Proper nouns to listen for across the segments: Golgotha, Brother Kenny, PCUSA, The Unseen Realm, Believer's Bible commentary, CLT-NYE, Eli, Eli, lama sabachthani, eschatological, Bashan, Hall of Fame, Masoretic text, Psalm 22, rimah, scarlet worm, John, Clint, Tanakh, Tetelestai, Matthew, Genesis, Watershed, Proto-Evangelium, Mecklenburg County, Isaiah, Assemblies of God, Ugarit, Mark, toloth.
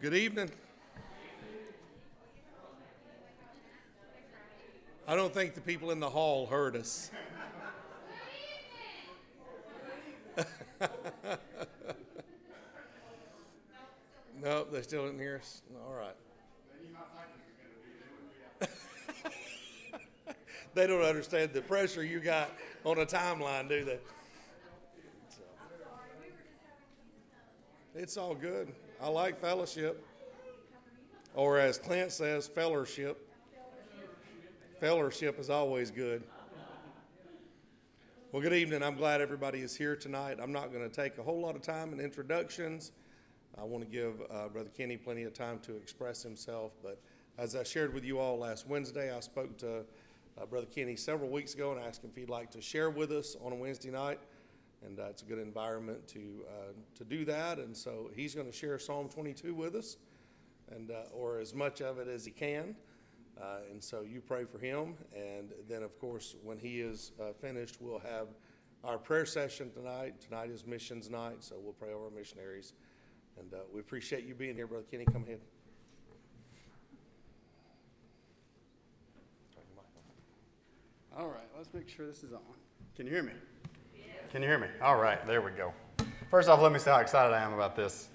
Good evening. I don't think the people in the hall heard us. No, they still didn't hear us? All right. They don't understand the pressure you got on a timeline, do they? It's all good. I like fellowship, or as Clint says, fellowship. Fellowship is always good. Well, good evening. I'm glad everybody is here tonight. I'm not going to take a whole lot of time in introductions. I want to give Brother Kenny plenty of time to express himself, but as I shared with you all last Wednesday, I spoke to Brother Kenny several weeks ago and asked him if he'd like to share with us on a Wednesday night. And it's a good environment to do that. And so he's going to share Psalm 22 with us, and or as much of it as he can. And so you pray for him. And then, of course, when he is finished, we'll have our prayer session tonight. Tonight is missions night, so we'll pray over our missionaries. And we appreciate you being here, Brother Kenny. Come ahead. All right, let's make sure this is on. Can you hear me? Can you hear me? All right, there we go. First off, let me say how excited I am about this.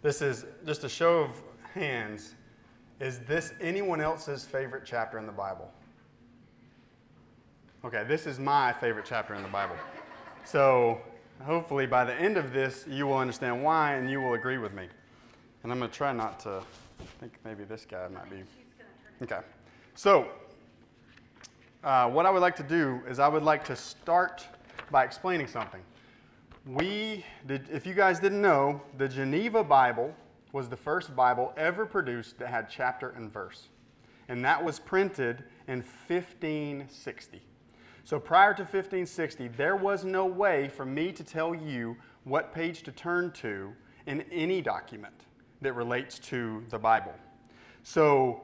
This is just a show of hands. Is this anyone else's favorite chapter in the Bible? Okay, this is my favorite chapter in the Bible. So hopefully by the end of this, you will understand why and you will agree with me. And I'm going to try not to, I think maybe this guy might be. Okay, so what I would like to do is I would like to start by explaining something. If you guys didn't know, the Geneva Bible was the first Bible ever produced that had chapter and verse. And that was printed in 1560. So prior to 1560, there was no way for me to tell you what page to turn to in any document that relates to the Bible. So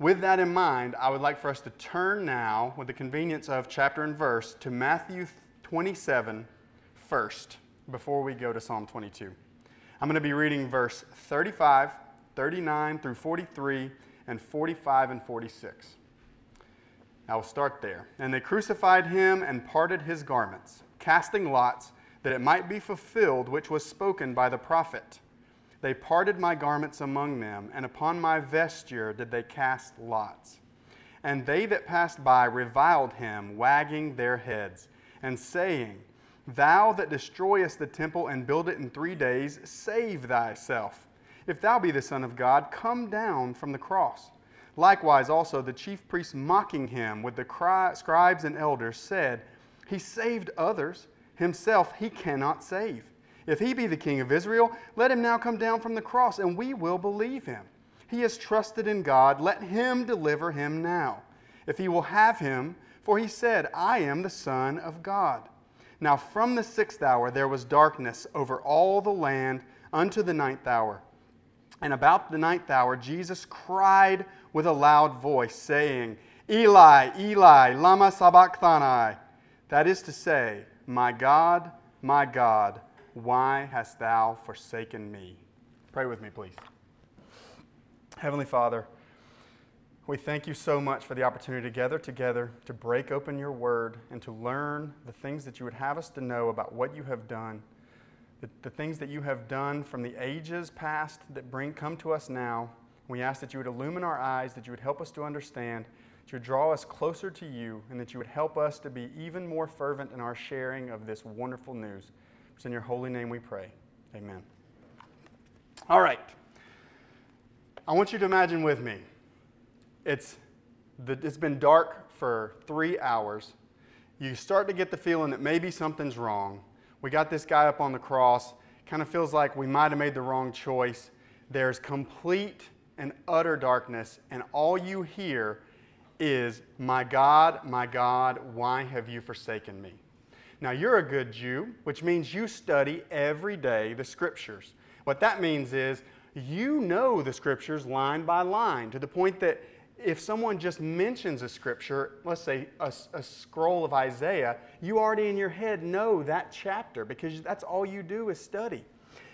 with that in mind, I would like for us to turn now, with the convenience of chapter and verse, to Matthew 27 first, before we go to Psalm 22. I'm going to be reading verse 35, 39 through 43, and 45 and 46. I will start there. And they crucified him and parted his garments, casting lots, that it might be fulfilled which was spoken by the prophet. They parted my garments among them, and upon my vesture did they cast lots. And they that passed by reviled him, wagging their heads, and saying, Thou that destroyest the temple and build it in 3 days, save thyself. If thou be the Son of God, come down from the cross. Likewise also the chief priests, mocking him with the scribes and elders, said, He saved others, himself he cannot save. If he be the King of Israel, let him now come down from the cross, and we will believe him. He has trusted in God, let him deliver him now, if he will have him. For he said, I am the Son of God. Now from the 6th hour there was darkness over all the land unto the 9th hour. And about the 9th hour Jesus cried with a loud voice, saying, Eli, Eli, lama sabachthani. That is to say, my God, why hast thou forsaken me? Pray with me, please. Heavenly Father, we thank you so much for the opportunity to gather together, to break open your word, and to learn the things that you would have us to know about what you have done, the things that you have done from the ages past that come to us now. We ask that you would illumine our eyes, that you would help us to understand, that you would draw us closer to you, and that you would help us to be even more fervent in our sharing of this wonderful news. It's in your holy name we pray. Amen. All right. I want you to imagine with me. It's been dark for 3 hours. You start to get the feeling that maybe something's wrong. We got this guy up on the cross. Kind of feels like we might have made the wrong choice. There's complete and utter darkness, and all you hear is, my God, why have you forsaken me? Now, you're a good Jew, which means you study every day the Scriptures. What that means is you know the Scriptures line by line, to the point that if someone just mentions a scripture, let's say a scroll of Isaiah, you already in your head know that chapter because that's all you do is study.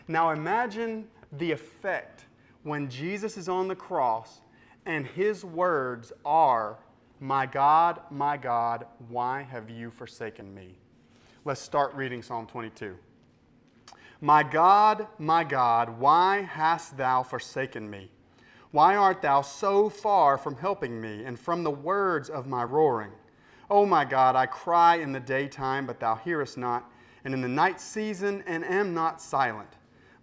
Now imagine the effect when Jesus is on the cross and his words are, my God, why have you forsaken me? Let's start reading Psalm 22. My God, why hast thou forsaken me? Why art thou so far from helping me and from the words of my roaring? O my God, I cry in the daytime, but thou hearest not, and in the night season, and am not silent.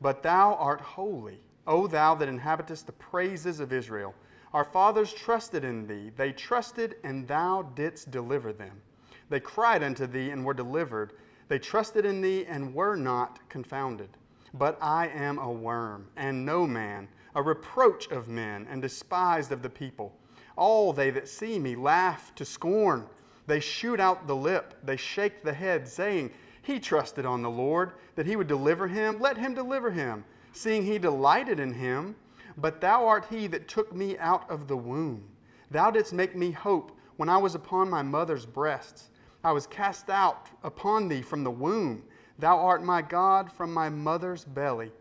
But thou art holy, O thou that inhabitest the praises of Israel. Our fathers trusted in thee. They trusted, and thou didst deliver them. They cried unto thee, and were delivered. They trusted in thee, and were not confounded. But I am a worm, and no man, a reproach of men, and despised of the people. All they that see me laugh to scorn. They shoot out the lip. They shake the head, saying, He trusted on the Lord, that he would deliver him. Let him deliver him, seeing he delighted in him. But thou art he that took me out of the womb. Thou didst make me hope when I was upon my mother's breasts. I was cast out upon thee from the womb. Thou art my God from my mother's belly.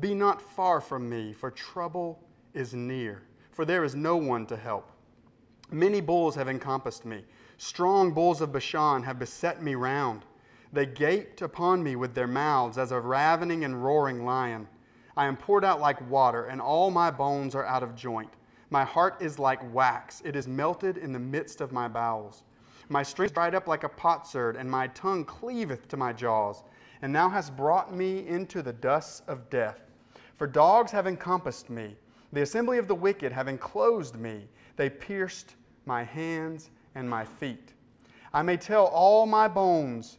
Be not far from me, for trouble is near, for there is no one to help. Many bulls have encompassed me. Strong bulls of Bashan have beset me round. They gaped upon me with their mouths as a ravening and roaring lion. I am poured out like water, and all my bones are out of joint. My heart is like wax. It is melted in the midst of my bowels. My strength is dried up like a potsherd, and my tongue cleaveth to my jaws. And thou hast brought me into the dust of death. For dogs have encompassed me. The assembly of the wicked have enclosed me. They pierced my hands and my feet. I may tell all my bones.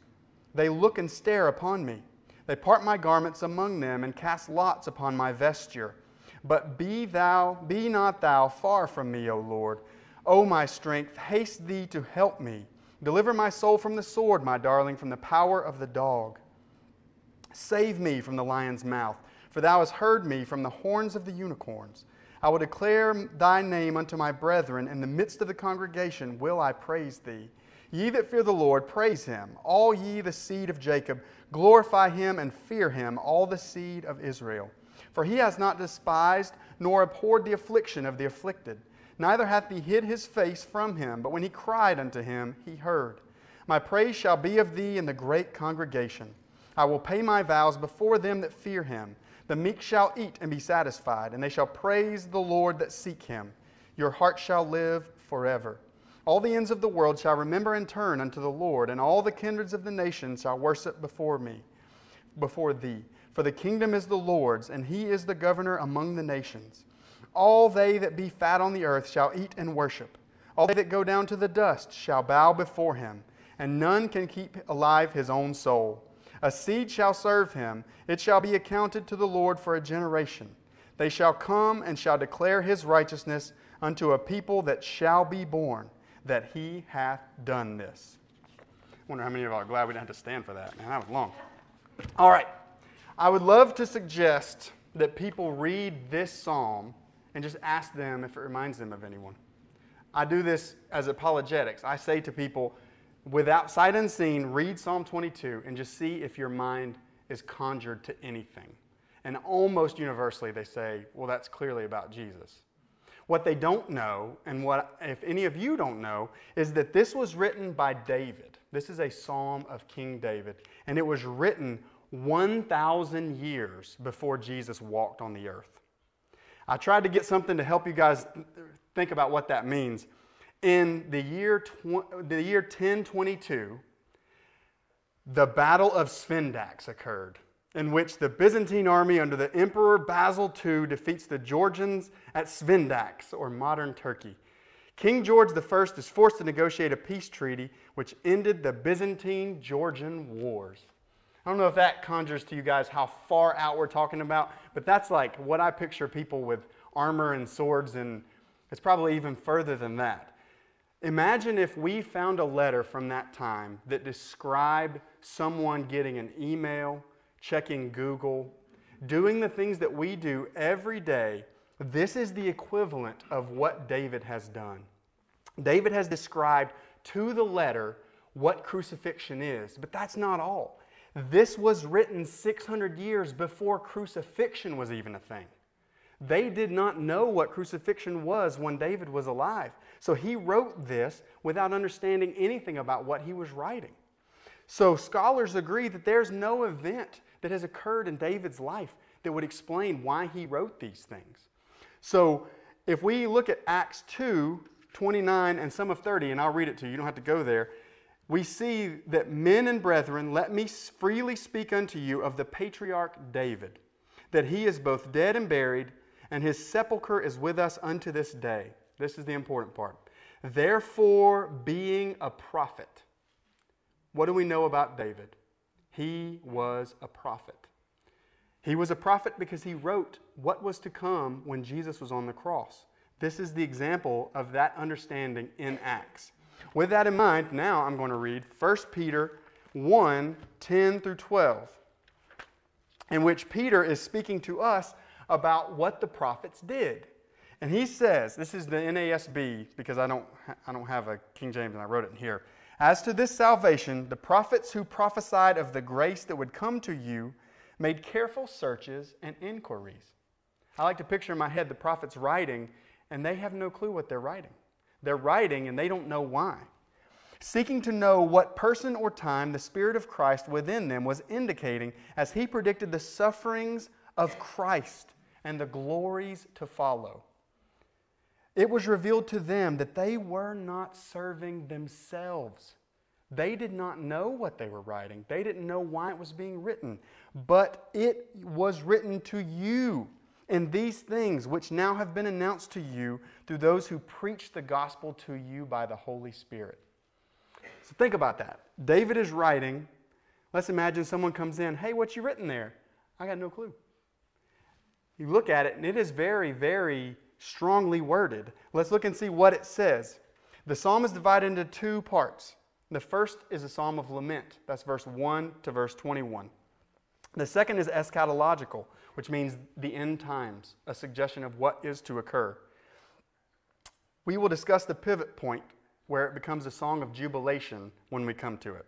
They look and stare upon me. They part my garments among them, and cast lots upon my vesture. But be not thou far from me, O Lord. O my strength, haste thee to help me. Deliver my soul from the sword, my darling, from the power of the dog. Save me from the lion's mouth, for thou hast heard me from the horns of the unicorns. I will declare thy name unto my brethren. In the midst of the congregation will I praise thee. Ye that fear the Lord, praise him. All ye the seed of Jacob, glorify him and fear him, all the seed of Israel. For he has not despised nor abhorred the affliction of the afflicted. Neither hath he hid his face from him, but when he cried unto him, he heard. My praise shall be of thee in the great congregation. I will pay my vows before them that fear him. The meek shall eat and be satisfied, and they shall praise the Lord that seek him. Your heart shall live forever. All the ends of the world shall remember and turn unto the Lord, and all the kindreds of the nations shall worship before thee. For the kingdom is the Lord's, and he is the governor among the nations. All they that be fat on the earth shall eat and worship. All they that go down to the dust shall bow before him, and none can keep alive his own soul. A seed shall serve him. It shall be accounted to the Lord for a generation. They shall come and shall declare his righteousness unto a people that shall be born, that he hath done this. I wonder how many of y'all are glad we didn't have to stand for that. Man, that was long. All right. I would love to suggest that people read this psalm and just ask them if it reminds them of anyone. I do this as apologetics. I say to people, without sight unseen, read Psalm 22 and just see if your mind is conjured to anything. And almost universally they say, well, that's clearly about Jesus. What they don't know, and what if any of you don't know, is that this was written by David. This is a psalm of King David, and it was written 1,000 years before Jesus walked on the earth. I tried to get something to help you guys think about what that means. In the year 1022, the Battle of Svendax occurred, in which the Byzantine army under the Emperor Basil II defeats the Georgians at Svendax, or modern Turkey. King George I is forced to negotiate a peace treaty which ended the Byzantine-Georgian wars. I don't know if that conjures to you guys how far out we're talking about, but that's like what I picture people with armor and swords, and it's probably even further than that. Imagine if we found a letter from that time that described someone getting an email, checking Google, doing the things that we do every day. This is the equivalent of what David has done. David has described to the letter what crucifixion is, but that's not all. This was written 600 years before crucifixion was even a thing. They did not know what crucifixion was when David was alive. So he wrote this without understanding anything about what he was writing. So scholars agree that there's no event that has occurred in David's life that would explain why he wrote these things. So if we look at Acts 2, 29 and some of 30, and I'll read it to you, you don't have to go there, we see that, "Men and brethren, let me freely speak unto you of the patriarch David, that he is both dead and buried, and his sepulchre is with us unto this day." This is the important part. "Therefore, being a prophet," what do we know about David? He was a prophet. He was a prophet because he wrote what was to come when Jesus was on the cross. This is the example of that understanding in Acts. With that in mind, now I'm going to read 1 Peter 1, 10 through 12, in which Peter is speaking to us about what the prophets did. And he says, this is the NASB, because I don't have a King James and I wrote it in here. "As to this salvation, the prophets who prophesied of the grace that would come to you made careful searches and inquiries." I like to picture in my head the prophets writing, and they have no clue what they're writing. They're writing and they don't know why. "Seeking to know what person or time the Spirit of Christ within them was indicating as he predicted the sufferings of Christ and the glories to follow. It was revealed to them that they were not serving themselves." They did not know what they were writing. They didn't know why it was being written. "But it was written to you in these things which now have been announced to you through those who preach the gospel to you by the Holy Spirit." So think about that. David is writing. Let's imagine someone comes in, "Hey, what you written there?" "I got no clue." You look at it and it is very, very strongly worded. Let's look and see what it says. The psalm is divided into two parts. The first is a psalm of lament. That's verse 1 to verse 21. The second is eschatological, which means the end times, a suggestion of what is to occur. We will discuss the pivot point where it becomes a song of jubilation when we come to it.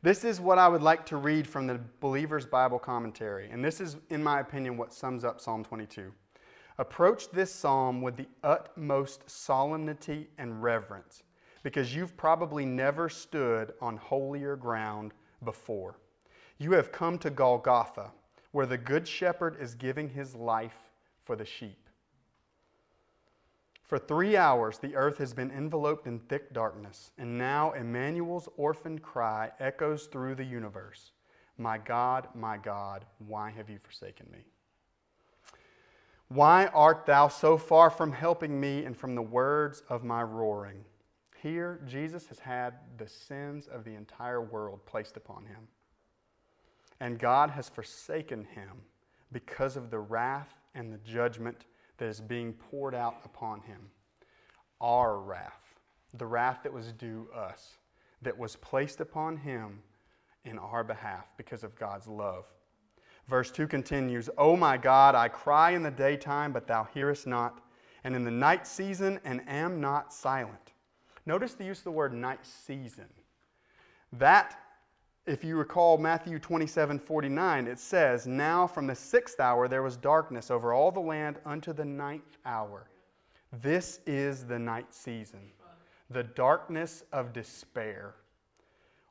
This is what I would like to read from the Believer's Bible commentary, and this is, in my opinion, what sums up Psalm 22. "Approach this psalm with the utmost solemnity and reverence, because you've probably never stood on holier ground before. You have come to Golgotha, where the Good Shepherd is giving his life for the sheep. For 3 hours the earth has been enveloped in thick darkness, and now Emmanuel's orphaned cry echoes through the universe. My God, why have you forsaken me? Why art thou so far from helping me and from the words of my roaring?" Here, Jesus has had the sins of the entire world placed upon him. And God has forsaken him because of the wrath and the judgment that is being poured out upon him. Our wrath, the wrath that was due us, that was placed upon him in our behalf because of God's love. Verse 2 continues, "O my God, I cry in the daytime, but thou hearest not, and in the night season, and am not silent." Notice the use of the word night season. That, if you recall Matthew 27:49, it says, "Now from the 6th hour there was darkness over all the land unto the 9th hour. This is the night season, the darkness of despair.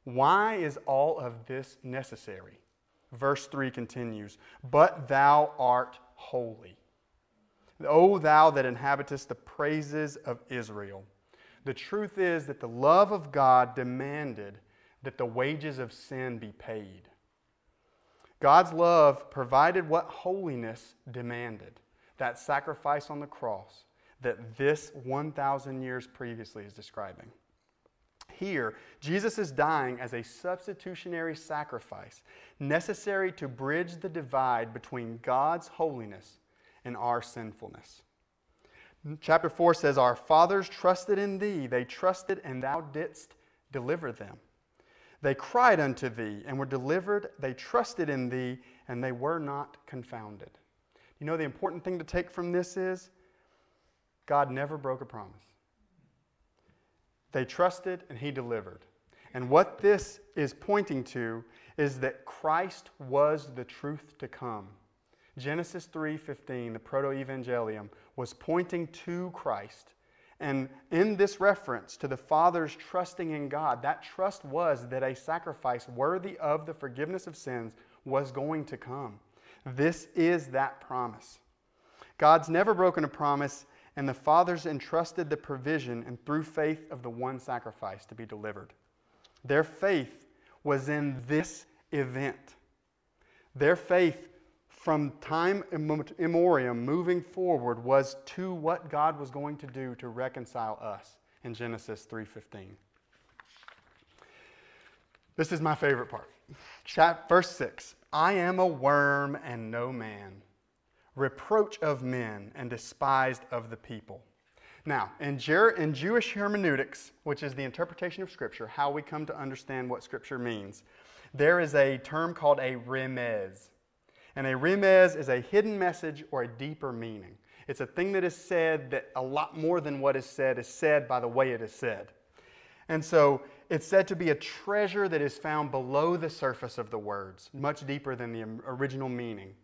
Why is all of this necessary? Verse 3 continues, "But thou art holy, O thou that inhabitest the praises of Israel." The truth is that the love of God demanded that the wages of sin be paid. God's love provided what holiness demanded, that sacrifice on the cross that this 1,000 years previously is describing. Here, Jesus is dying as a substitutionary sacrifice necessary to bridge the divide between God's holiness and our sinfulness. Chapter 4 says, "Our fathers trusted in thee, they trusted and thou didst deliver them. They cried unto thee and were delivered, they trusted in thee and they were not confounded." You know, the important thing to take from this is God never broke a promise. They trusted and he delivered. And what this is pointing to is that Christ was the truth to come. Genesis 3:15, the Proto-Evangelium, was pointing to Christ. And in this reference to the Father's trusting in God, that trust was that a sacrifice worthy of the forgiveness of sins was going to come. This is that promise. God's never broken a promise, and the Father's entrusted the provision and through faith of the one sacrifice to be delivered. Their faith was in this event. Their faith from time immemorial moving forward was to what God was going to do to reconcile us in Genesis 3:15. This is my favorite part. Verse 6. I am a worm and no man, reproach of men and despised of the people. Now, in Jewish hermeneutics, which is the interpretation of Scripture, how we come to understand what Scripture means, there is a term called a remez. And a remez is a hidden message or a deeper meaning. It's a thing that is said that a lot more than what is said by the way it is said. And so it's said to be a treasure that is found below the surface of the words, much deeper than the original meaning.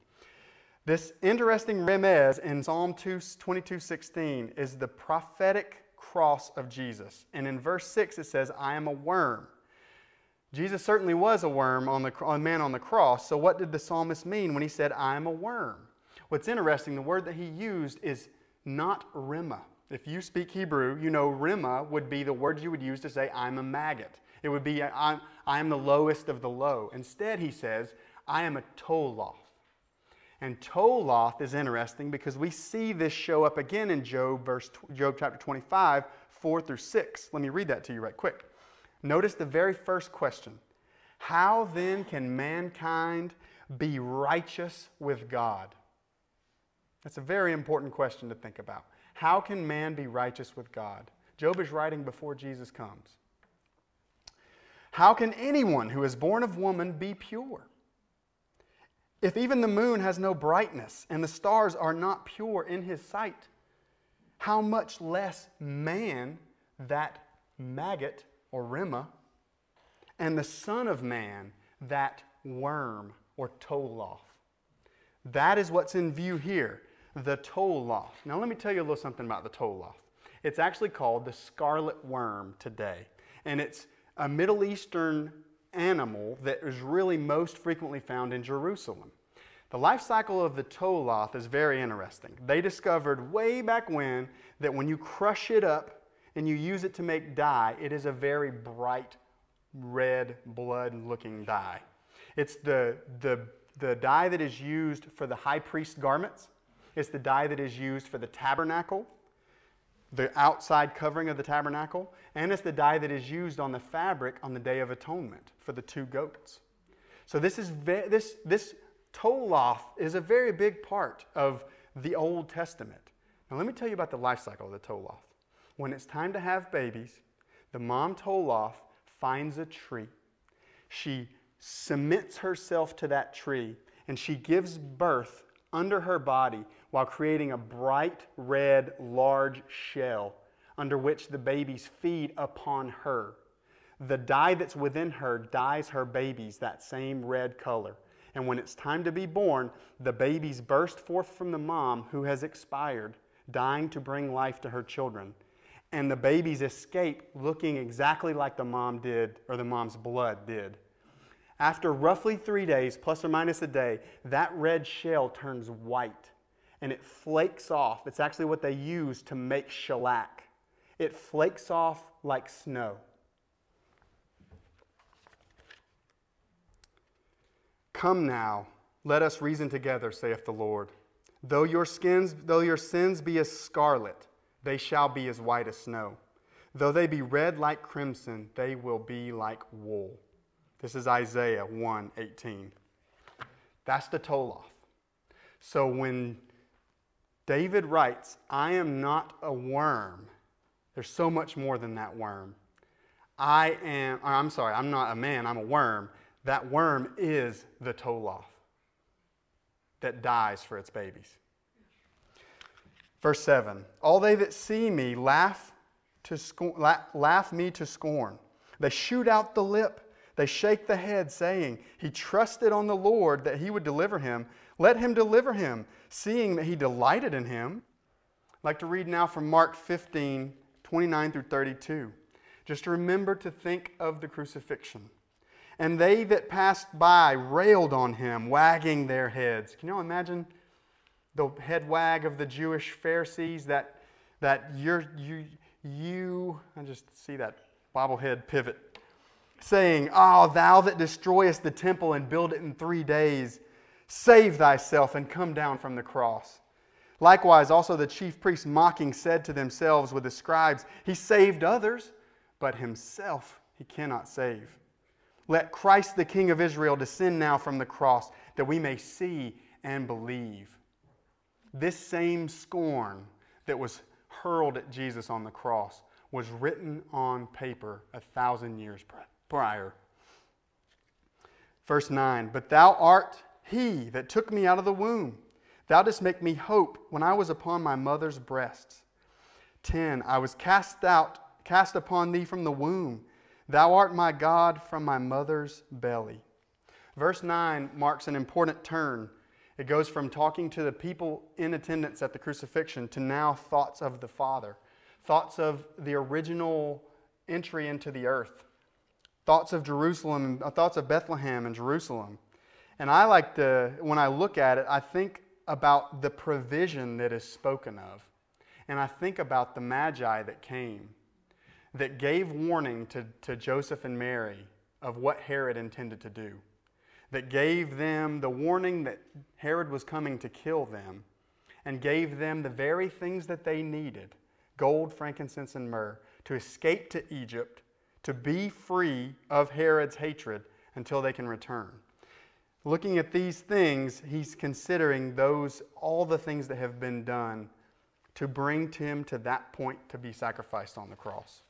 This interesting remez in Psalm 22:16 is the prophetic cross of Jesus. And in verse 6 it says, I am a worm. Jesus certainly was a worm, man on the cross. So what did the psalmist mean when he said, I am a worm? What's interesting, the word that he used is not rimah. If you speak Hebrew, you know rimah would be the word you would use to say, I'm a maggot. It would be, I am the lowest of the low. Instead, he says, I am a toloth. And toloth is interesting because we see this show up again in Job chapter 25, 4 through 6. Let me read that to you right quick. Notice the very first question. How then can mankind be righteous with God? That's a very important question to think about. How can man be righteous with God? Job is writing before Jesus comes. How can anyone who is born of woman be pure? If even the moon has no brightness and the stars are not pure in his sight, how much less man, that maggot or rimah, and the son of man, that worm or toloth. That is what's in view here, the toloth. Now let me tell you a little something about the toloth. It's actually called the scarlet worm today, and it's a Middle Eastern animal that is really most frequently found in Jerusalem. The life cycle of the toloth is very interesting. They discovered way back when that when you crush it up and you use it to make dye, it is a very bright red blood-looking dye. It's the dye that is used for the high priest's garments. It's the dye that is used for the tabernacle, the outside covering of the tabernacle, and it's the dye that is used on the fabric on the Day of Atonement for the two goats. So this toloth is a very big part of the Old Testament. Now let me tell you about the life cycle of the toloth. When it's time to have babies, the mom toloth finds a tree. She cements herself to that tree, and she gives birth under her body while creating a bright red large shell under which the babies feed upon her. The dye that's within her dyes her babies that same red color. And when it's time to be born, the babies burst forth from the mom who has expired, dying to bring life to her children. And the babies escape looking exactly like the mom did, or the mom's blood did. After roughly 3 days, plus or minus a day, that red shell turns white and it flakes off. It's actually what they use to make shellac. It flakes off like snow. Come now, let us reason together, saith the Lord. Though your sins be as scarlet, they shall be as white as snow. Though they be red like crimson, they will be like wool. This is Isaiah 1:18. That's the toloth. So when David writes, I am not a worm, there's so much more than that worm. I'm not a man, I'm a worm. That worm is the toloth that dies for its babies. Verse 7, all they that see me laugh me to scorn. They shoot out the lip. They shake the head, saying, "He trusted on the Lord that he would deliver him. Let him deliver him, seeing that he delighted in him." I'd like to read now from Mark 15, 29 through 32. Just remember to think of the crucifixion. "And they that passed by railed on him, wagging their heads." Can you all imagine the head wag of the Jewish Pharisees? I just see that bobblehead pivot. Saying, "Ah, thou that destroyest the temple and build it in 3 days, save thyself and come down from the cross." Likewise, also the chief priests mocking said to themselves with the scribes, "He saved others, but himself he cannot save. Let Christ the King of Israel descend now from the cross, that we may see and believe." This same scorn that was hurled at Jesus on the cross was written on paper 1,000 years prior. Verse 9, "But thou art he that took me out of the womb. Thou didst make me hope when I was upon my mother's breasts. 10, I was cast upon thee from the womb. Thou art my God from my mother's belly." Verse 9 marks an important turn. It goes from talking to the people in attendance at the crucifixion to now thoughts of the Father, thoughts of the original entry into the earth, thoughts of Jerusalem, thoughts of Bethlehem and Jerusalem. And I like to, when I look at it, I think about the provision that is spoken of. And I think about the Magi that came, that gave warning to Joseph and Mary of what Herod intended to do, that gave them the warning that Herod was coming to kill them, and gave them the very things that they needed, gold, frankincense, and myrrh, to escape to Egypt, to be free of Herod's hatred until they can return. Looking at these things, he's considering those, all the things that have been done to bring him to that point to be sacrificed on the cross.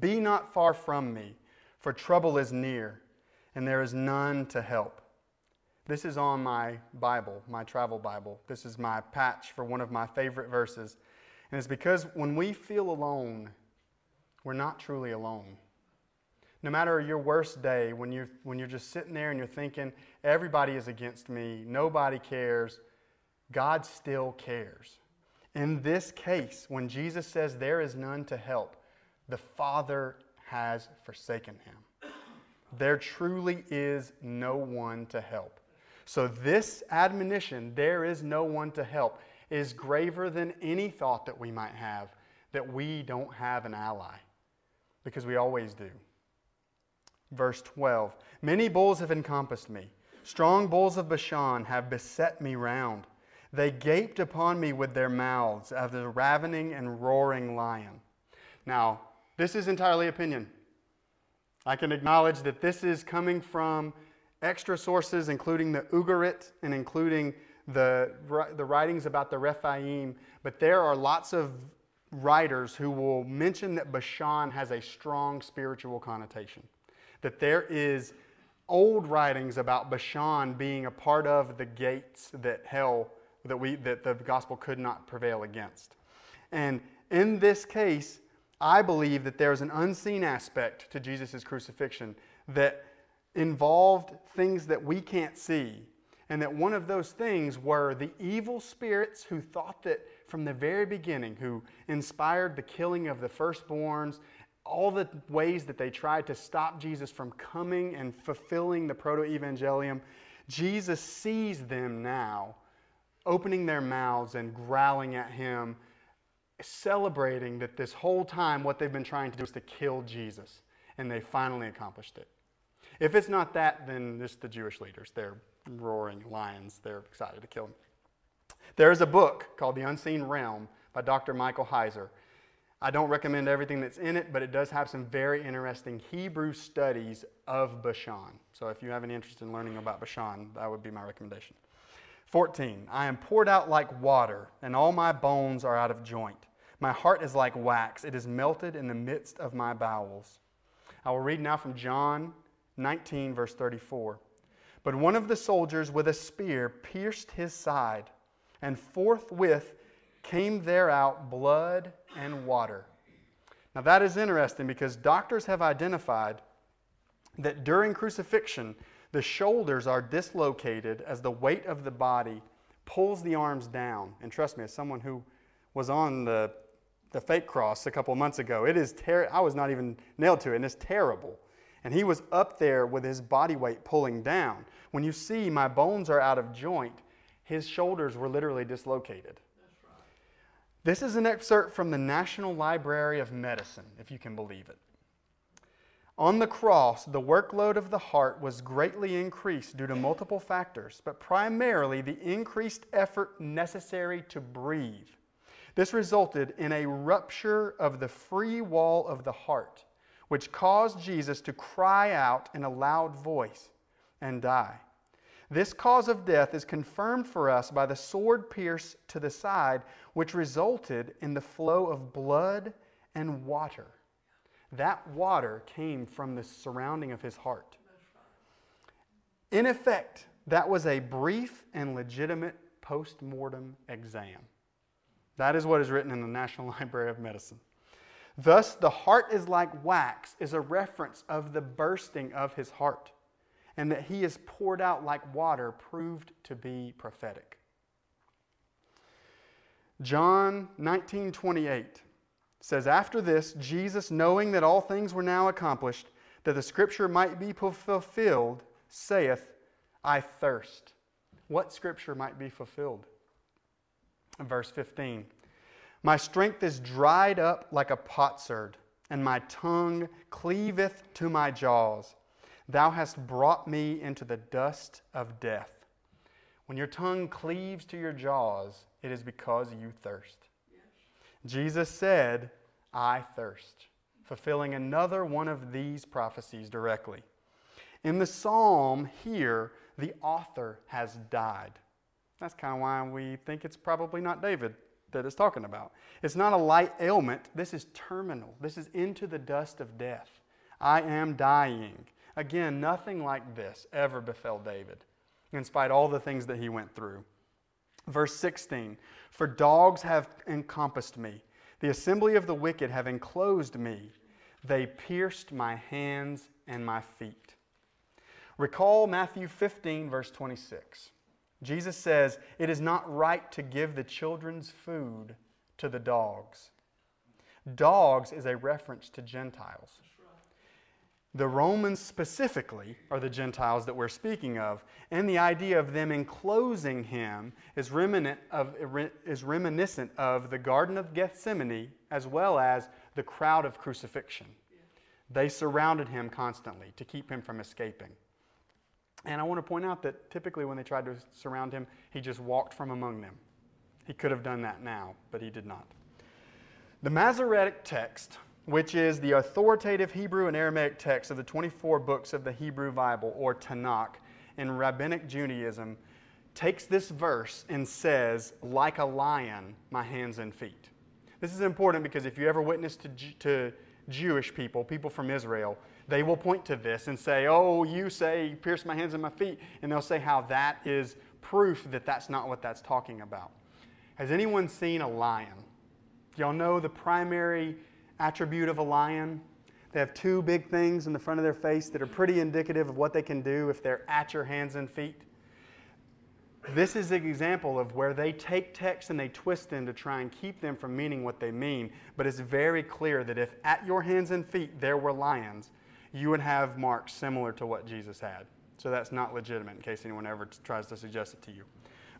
"Be not far from me, for trouble is near, and there is none to help." This is on my Bible, my travel Bible. This is my patch for one of my favorite verses. And it's because when we feel alone, we're not truly alone. No matter your worst day, when you're just sitting there and you're thinking, everybody is against me, nobody cares, God still cares. In this case, when Jesus says there is none to help, the Father has forsaken him. There truly is no one to help. So this admonition, there is no one to help, is graver than any thought that we might have that we don't have an ally, because we always do. Verse 12, "Many bulls have encompassed me. Strong bulls of Bashan have beset me round. They gaped upon me with their mouths as a ravening and roaring lion." Now, this is entirely opinion. I can acknowledge that this is coming from extra sources, including the Ugarit and including the writings about the Rephaim, but there are lots of writers who will mention that Bashan has a strong spiritual connotation, that there is old writings about Bashan being a part of the gates that that the gospel could not prevail against. And in this case, I believe that there is an unseen aspect to Jesus' crucifixion that involved things that we can't see. And that one of those things were the evil spirits who thought that from the very beginning, who inspired the killing of the firstborns, all the ways that they tried to stop Jesus from coming and fulfilling the Proto-Evangelium, Jesus sees them now opening their mouths and growling at him, celebrating that this whole time what they've been trying to do is to kill Jesus. And they finally accomplished it. If it's not that, then it's the Jewish leaders. They're roaring lions. They're excited to kill him. There is a book called The Unseen Realm by Dr. Michael Heiser. I don't recommend everything that's in it, but it does have some very interesting Hebrew studies of Bashan. So if you have any interest in learning about Bashan, that would be my recommendation. 14, "I am poured out like water, and all my bones are out of joint. My heart is like wax. It is melted in the midst of my bowels." I will read now from John 19, verse 34. "But one of the soldiers with a spear pierced his side, and forthwith came there out blood and water." Now that is interesting because doctors have identified that during crucifixion, the shoulders are dislocated as the weight of the body pulls the arms down. And trust me, as someone who was on the fake cross a couple months ago, it is terrible. I was not even nailed to it, and it's terrible. And he was up there with his body weight pulling down. When you see my bones are out of joint, his shoulders were literally dislocated. That's right. This is an excerpt from the National Library of Medicine, if you can believe it. On the cross, the workload of the heart was greatly increased due to multiple factors, but primarily the increased effort necessary to breathe. This resulted in a rupture of the free wall of the heart, which caused Jesus to cry out in a loud voice and die. This cause of death is confirmed for us by the sword pierced to the side, which resulted in the flow of blood and water. That water came from the surrounding of his heart. In effect, that was a brief and legitimate post-mortem exam. That is what is written in the National Library of Medicine. Thus, the heart is like wax is a reference of the bursting of his heart, and that he is poured out like water proved to be prophetic. John 19:28 says, "After this, Jesus, knowing that all things were now accomplished, that the scripture might be fulfilled, saith, I thirst." What scripture might be fulfilled? Verse 15. "My strength is dried up like a potsherd, and my tongue cleaveth to my jaws. Thou hast brought me into the dust of death." When your tongue cleaves to your jaws, it is because you thirst. Yes. Jesus said, "I thirst," fulfilling another one of these prophecies directly. In the psalm here, the author has died. That's kind of why we think it's probably not David that it's talking about. It's not a light ailment. This is terminal. This is into the dust of death. I am dying. Again, nothing like this ever befell David, in spite of all the things that he went through. Verse 16, "For dogs have encompassed me. The assembly of the wicked have enclosed me. They pierced my hands and my feet." Recall Matthew 15, verse 26. Jesus says, "It is not right to give the children's food to the dogs." Dogs is a reference to Gentiles. The Romans specifically are the Gentiles that we're speaking of, and the idea of them enclosing him is reminiscent of the Garden of Gethsemane as well as the crowd of crucifixion. They surrounded him constantly to keep him from escaping. And I want to point out that typically when they tried to surround him, he just walked from among them. He could have done that now, but he did not. The Masoretic text, which is the authoritative Hebrew and Aramaic text of the 24 books of the Hebrew Bible, or Tanakh, in Rabbinic Judaism, takes this verse and says, "Like a lion, my hands and feet." This is important because if you ever witness to Jewish people, people from Israel, they will point to this and say, "Oh, you say, pierce my hands and my feet," and they'll say how that is proof that that's not what that's talking about. Has anyone seen a lion? Do y'all know the primary attribute of a lion? They have two big things in the front of their face that are pretty indicative of what they can do if they're at your hands and feet. This is an example of where they take texts and they twist them to try and keep them from meaning what they mean, but it's very clear that if at your hands and feet there were lions, you would have marks similar to what Jesus had. So that's not legitimate, in case anyone ever tries to suggest it to you.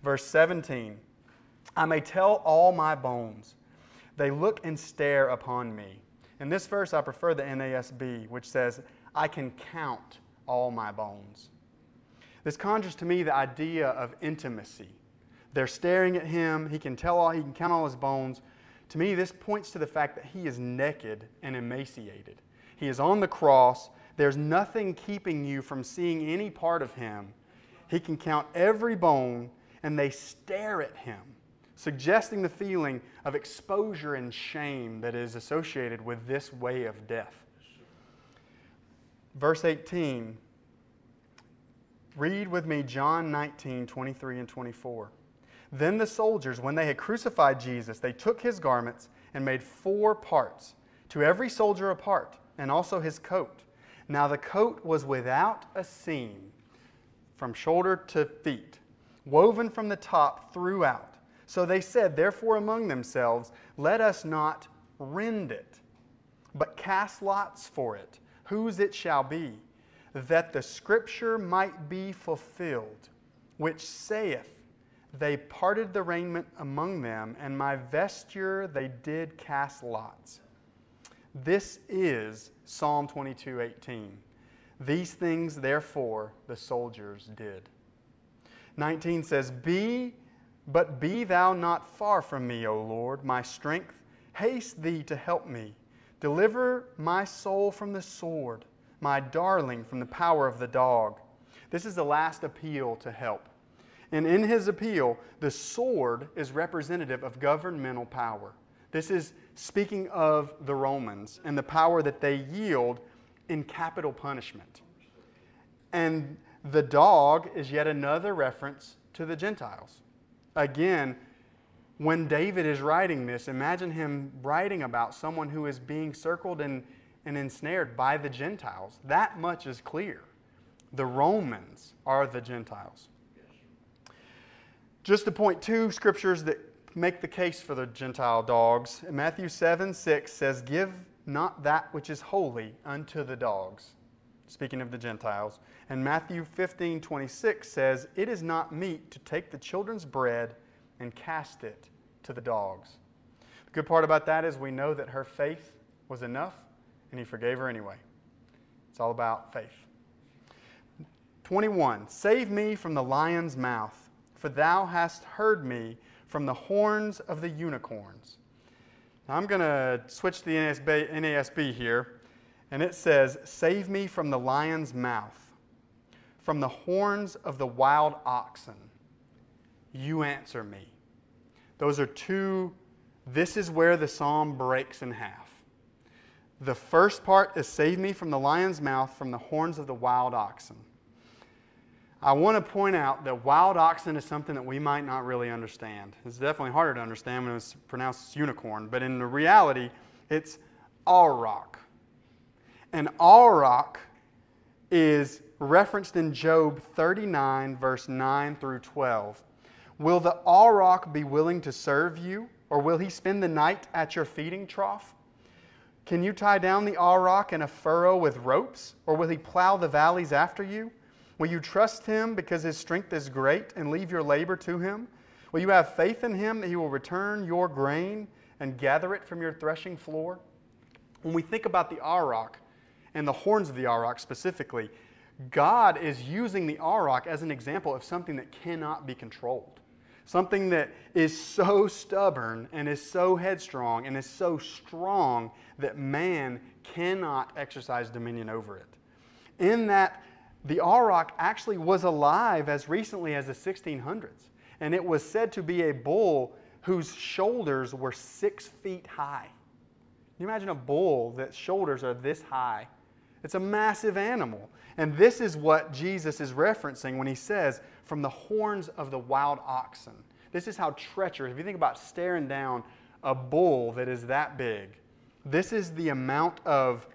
Verse 17, "I may tell all my bones. They look and stare upon me." In this verse, I prefer the NASB, which says, "I can count all my bones." This conjures to me the idea of intimacy. They're staring at him. He can tell all, he can count all his bones. To me, this points to the fact that he is naked and emaciated. He is on the cross. There's nothing keeping you from seeing any part of him. He can count every bone, and they stare at him, suggesting the feeling of exposure and shame that is associated with this way of death. Verse 18. Read with me John 19, 23 and 24. "Then the soldiers, when they had crucified Jesus, they took his garments and made 4 parts, to every soldier a part, and also his coat. Now the coat was without a seam, from shoulder to feet, woven from the top throughout. So they said, therefore, among themselves, let us not rend it, but cast lots for it, whose it shall be, that the scripture might be fulfilled, which saith, they parted the raiment among them, and my vesture they did cast lots. This is Psalm 22:18. These things, therefore, the soldiers did. 19 says, But be thou not far from me, O Lord, my strength. Haste thee to help me. Deliver my soul from the sword, my darling from the power of the dog. This is the last appeal to help. And in his appeal, the sword is representative of governmental power. This is speaking of the Romans and the power that they yield in capital punishment. And the dog is yet another reference to the Gentiles. Again, when David is writing this, imagine him writing about someone who is being circled and ensnared by the Gentiles. That much is clear. The Romans are the Gentiles. Just to point two scriptures that make the case for the Gentile dogs. Matthew 7:6 says, give not that which is holy unto the dogs. Speaking of the Gentiles. And Matthew 15:26 says, it is not meet to take the children's bread and cast it to the dogs. The good part about that is we know that her faith was enough, and he forgave her anyway. It's all about faith. 21, save me from the lion's mouth, for thou hast heard me from the horns of the unicorns. Now I'm going to switch to the NASB here, and it says, save me from the lion's mouth, from the horns of the wild oxen. You answer me. Those are two, this is where the psalm breaks in half. The first part is save me from the lion's mouth, from the horns of the wild oxen. I want to point out that wild oxen is something that we might not really understand. It's definitely harder to understand when it's pronounced unicorn, but in the reality, it's auroch. And auroch is referenced in Job 39, verse 9 through 12. Will the auroch be willing to serve you, or will he spend the night at your feeding trough? Can you tie down the auroch in a furrow with ropes, or will he plow the valleys after you? Will you trust him because his strength is great and leave your labor to him? Will you have faith in him that he will return your grain and gather it from your threshing floor? When we think about the auroch and the horns of the auroch specifically, God is using the auroch as an example of something that cannot be controlled. Something that is so stubborn and is so headstrong and is so strong that man cannot exercise dominion over it. In that, the auroch actually was alive as recently as the 1600s, and it was said to be a bull whose shoulders were 6 feet high. Can you imagine a bull that's shoulders are this high? It's a massive animal, and this is what Jesus is referencing when he says, from the horns of the wild oxen. This is how treacherous, if you think about staring down a bull that is that big, this is the amount of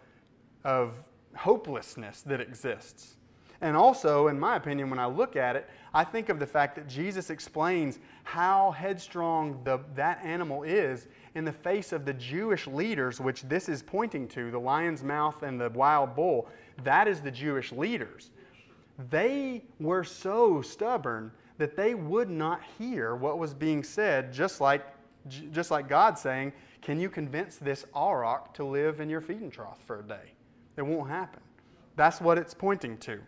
hopelessness that exists. And also, in my opinion, when I look at it, I think of the fact that Jesus explains how headstrong that animal is in the face of the Jewish leaders, which this is pointing to, the lion's mouth and the wild bull. That is the Jewish leaders. They were so stubborn that they would not hear what was being said, just like God saying, can you convince this auroch to live in your feeding trough for a day? It won't happen. That's what it's pointing to.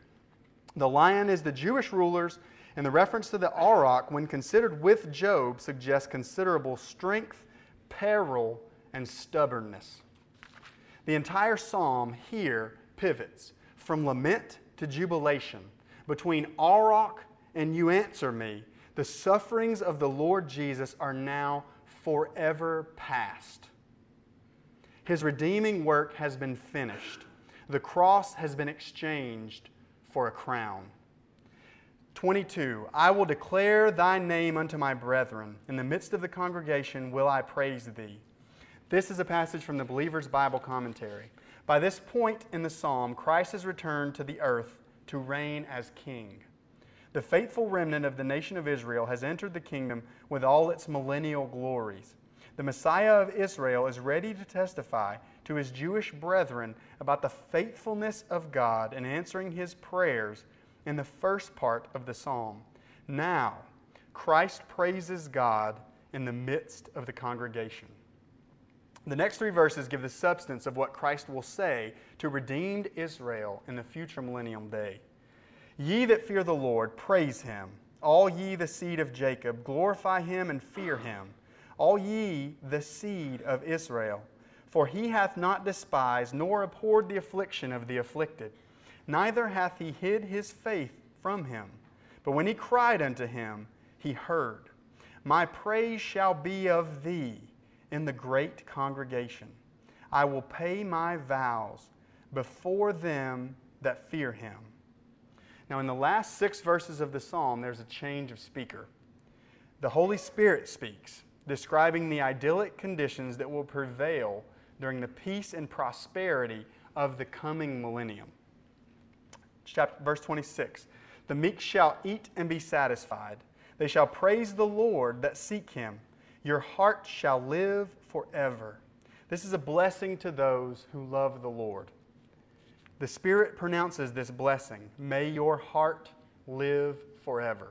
The lion is the Jewish rulers, and the reference to the auroch, when considered with Job, suggests considerable strength, peril, and stubbornness. The entire psalm here pivots from lament to jubilation. Between auroch and you answer me, the sufferings of the Lord Jesus are now forever past. His redeeming work has been finished. The cross has been exchanged for a crown. 22, I will declare thy name unto my brethren. In the midst of the congregation will I praise thee. This is a passage from the Believer's Bible commentary. By this point in the psalm, Christ has returned to the earth to reign as king. The faithful remnant of the nation of Israel has entered the kingdom with all its millennial glories. The Messiah of Israel is ready to testify to his Jewish brethren about the faithfulness of God in answering his prayers in the first part of the psalm. Now, Christ praises God in the midst of the congregation. The next three verses give the substance of what Christ will say to redeemed Israel in the future millennium day. Ye that fear the Lord, praise him. All ye the seed of Jacob, glorify him and fear him. All ye the seed of Israel. For he hath not despised nor abhorred the affliction of the afflicted. Neither hath he hid his faith from him. But when he cried unto him, he heard. My praise shall be of thee in the great congregation. I will pay my vows before them that fear him. Now, in the last six verses of the psalm, there's a change of speaker. The Holy Spirit speaks, describing the idyllic conditions that will prevail during the peace and prosperity of the coming millennium. Verse 26, the meek shall eat and be satisfied. They shall praise the Lord that seek him. Your heart shall live forever. This is a blessing to those who love the Lord. The Spirit pronounces this blessing. May your heart live forever.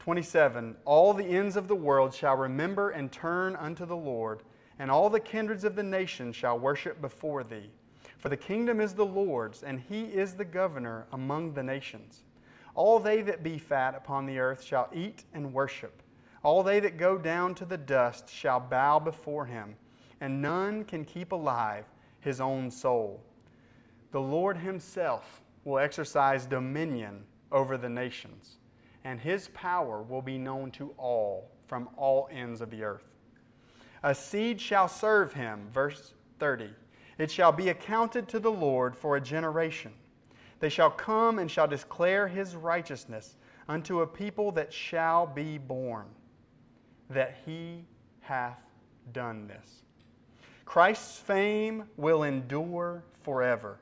27, all the ends of the world shall remember and turn unto the Lord, and all the kindreds of the nation shall worship before thee. For the kingdom is the Lord's, and he is the governor among the nations. All they that be fat upon the earth shall eat and worship. All they that go down to the dust shall bow before him, and none can keep alive his own soul. The Lord himself will exercise dominion over the nations, and his power will be known to all from all ends of the earth. A seed shall serve him, verse 30. It shall be accounted to the Lord for a generation. They shall come and shall declare his righteousness unto a people that shall be born, that he hath done this. Christ's fame will endure forever.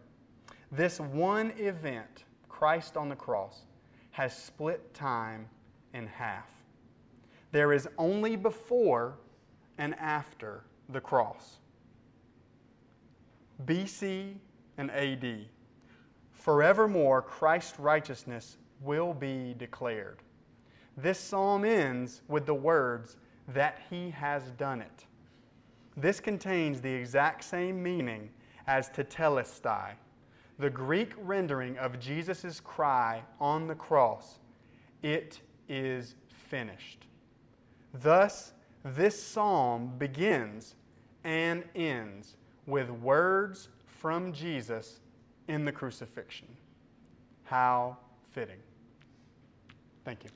This one event, Christ on the cross, has split time in half. There is only before and after the cross. BC and AD. Forevermore, Christ's righteousness will be declared. This psalm ends with the words, that he has done it. This contains the exact same meaning as Tetelestai, the Greek rendering of Jesus' cry on the cross, it is finished. Thus, this psalm begins and ends with words from Jesus in the crucifixion. How fitting. Thank you.